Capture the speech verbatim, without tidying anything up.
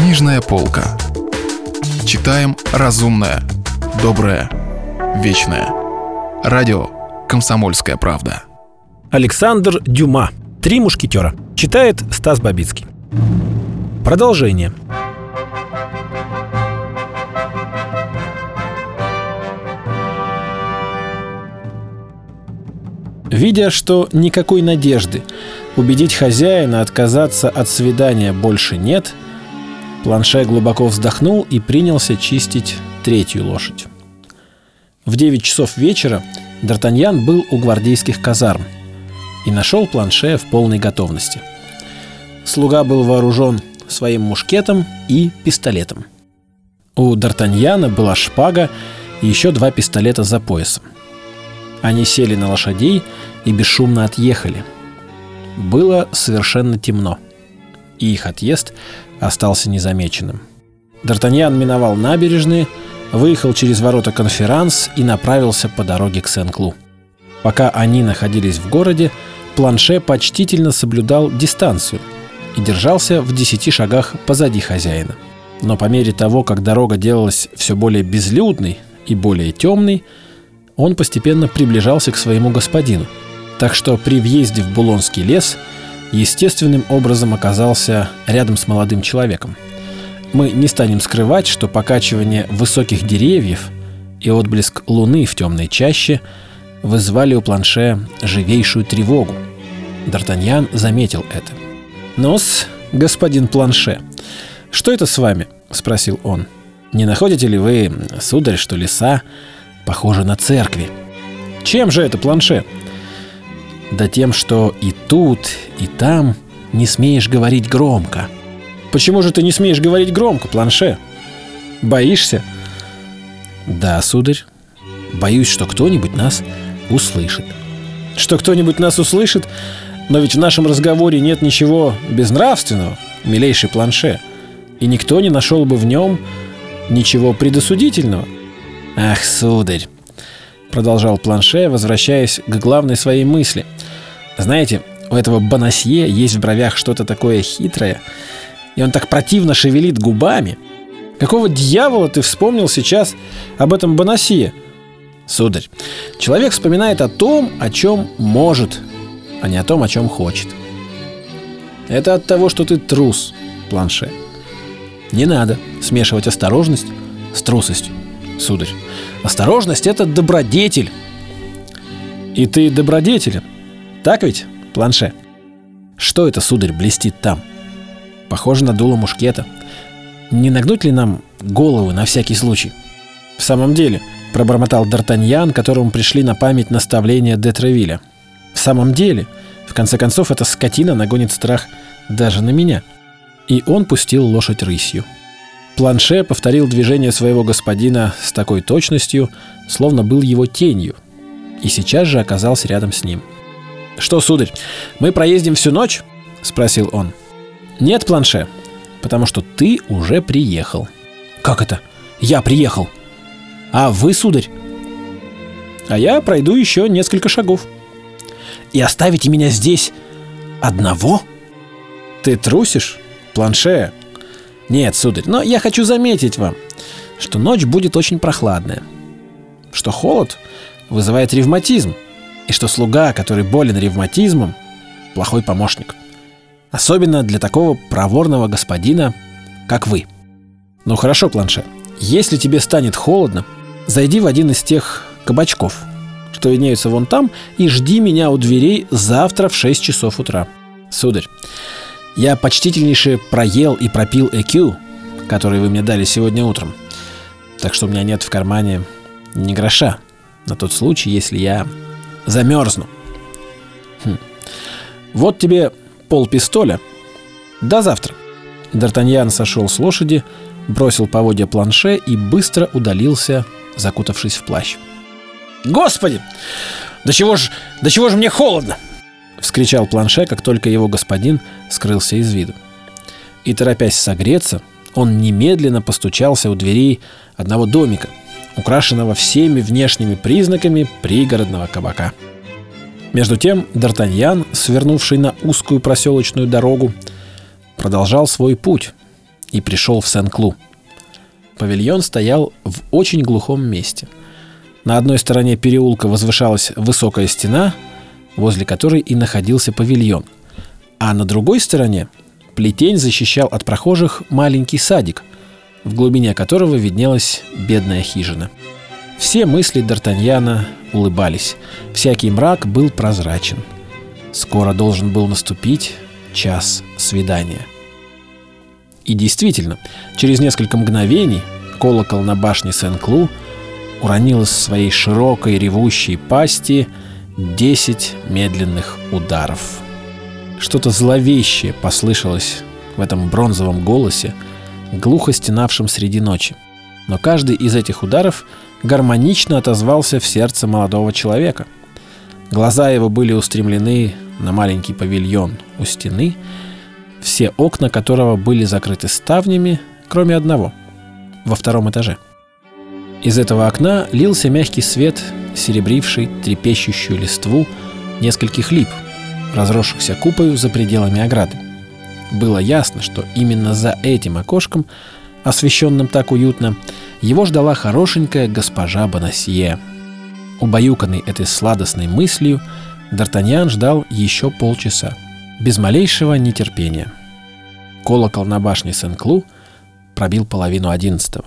Книжная полка. Читаем разумное, доброе, вечное. Радио «Комсомольская правда». Александр Дюма. «Три мушкетёра». Читает Стас Бабицкий. Продолжение. Видя, что никакой надежды убедить хозяина отказаться от свидания больше нет, Планше глубоко вздохнул и принялся чистить третью лошадь. В девять часов вечера Д'Артаньян был у гвардейских казарм и нашел Планше в полной готовности. Слуга был вооружен своим мушкетом и пистолетом. У Д'Артаньяна была шпага и еще два пистолета за поясом. Они сели на лошадей и бесшумно отъехали. Было совершенно темно, и их отъезд остался незамеченным. Д'Артаньян миновал набережные, выехал через ворота Конферанс и направился по дороге к Сен-Клу. Пока они находились в городе, Планше почтительно соблюдал дистанцию и держался в десяти шагах позади хозяина. Но по мере того, как дорога делалась все более безлюдной и более темной, он постепенно приближался к своему господину. Так что при въезде в Булонский лес естественным образом оказался рядом с молодым человеком. Мы не станем скрывать, что покачивание высоких деревьев и отблеск луны в темной чаще вызвали у Планше живейшую тревогу. Д'Артаньян заметил это. «Ну-с, господин Планше, что это с вами?» – спросил он. «Не находите ли вы, сударь, что леса похоже на церкви?» «Чем же это, Планше?» «Да тем, что и тут, и там не смеешь говорить громко». «Почему же ты не смеешь говорить громко, Планше? Боишься?» «Да, сударь. Боюсь, что кто-нибудь нас услышит». «Что кто-нибудь нас услышит? Но ведь в нашем разговоре нет ничего безнравственного, милейший Планше, и никто не нашел бы в нем ничего предосудительного». «Ах, сударь», — продолжал Планше, возвращаясь к главной своей мысли. «Знаете, у этого Бонасье есть в бровях что-то такое хитрое, и он так противно шевелит губами. Какого дьявола ты вспомнил сейчас об этом Бонасье?» «Сударь, человек вспоминает о том, о чем может, а не о том, о чем хочет». «Это от того, что ты трус, Планше. Не надо смешивать осторожность с трусостью, сударь. Осторожность — это добродетель. И ты добродетелен. Так ведь, Планше? Что это, сударь, блестит там? Похоже на дуло мушкета. Не нагнуть ли нам голову на всякий случай?» «В самом деле», — пробормотал Д'Артаньян, которому пришли на память наставления де Тревиля. «В самом деле, в конце концов, эта скотина нагонит страх даже на меня». И он пустил лошадь рысью. Планше повторил движение своего господина с такой точностью, словно был его тенью, и сейчас же оказался рядом с ним. «Что, сударь, мы проездим всю ночь?» – спросил он. «Нет, Планше, потому что ты уже приехал». «Как это? Я приехал? А вы, сударь?» «А я пройду еще несколько шагов». «И оставите меня здесь одного?» «Ты трусишь, Планше?» «Нет, сударь, но я хочу заметить вам, что ночь будет очень прохладная, что холод вызывает ревматизм, и что слуга, который болен ревматизмом, плохой помощник, особенно для такого проворного господина, как вы». «Ну хорошо, Планше, если тебе станет холодно, зайди в один из тех кабачков, что виднеются вон там, и жди меня у дверей завтра в шесть часов утра». «Сударь, я почтительнейше проел и пропил экю, который вы мне дали сегодня утром, так что у меня нет в кармане ни гроша, на тот случай, если я замерзну». «Хм. Вот тебе полпистоля. До завтра». Д'Артаньян сошел с лошади, бросил поводья Планше и быстро удалился, закутавшись в плащ. «Господи! До чего ж, до чего же мне холодно!» — вскричал Планше, как только его господин скрылся из виду. И, торопясь согреться, он немедленно постучался у дверей одного домика, украшенного всеми внешними признаками пригородного кабака. Между тем Д'Артаньян, свернувший на узкую проселочную дорогу, продолжал свой путь и пришел в Сен-Клу. Павильон стоял в очень глухом месте. На одной стороне переулка возвышалась высокая стена, возле которой и находился павильон. А на другой стороне плетень защищал от прохожих маленький садик, в глубине которого виднелась бедная хижина. Все мысли Д'Артаньяна улыбались. Всякий мрак был прозрачен. Скоро должен был наступить час свидания. И действительно, через несколько мгновений колокол на башне Сен-Клу уронил из своей широкой ревущей пасти десять медленных ударов. Что-то зловещее послышалось в этом бронзовом голосе, глухо стенавшем среди ночи. Но каждый из этих ударов гармонично отозвался в сердце молодого человека. Глаза его были устремлены на маленький павильон у стены, все окна которого были закрыты ставнями, кроме одного, во втором этаже. Из этого окна лился мягкий свет, серебривший трепещущую листву нескольких лип, разросшихся купою за пределами ограды. Было ясно, что именно за этим окошком, освещенным так уютно, его ждала хорошенькая госпожа Бонасье. Убаюканный этой сладостной мыслью, Д'Артаньян ждал еще полчаса, без малейшего нетерпения. Колокол на башне Сен-Клу пробил половину одиннадцатого.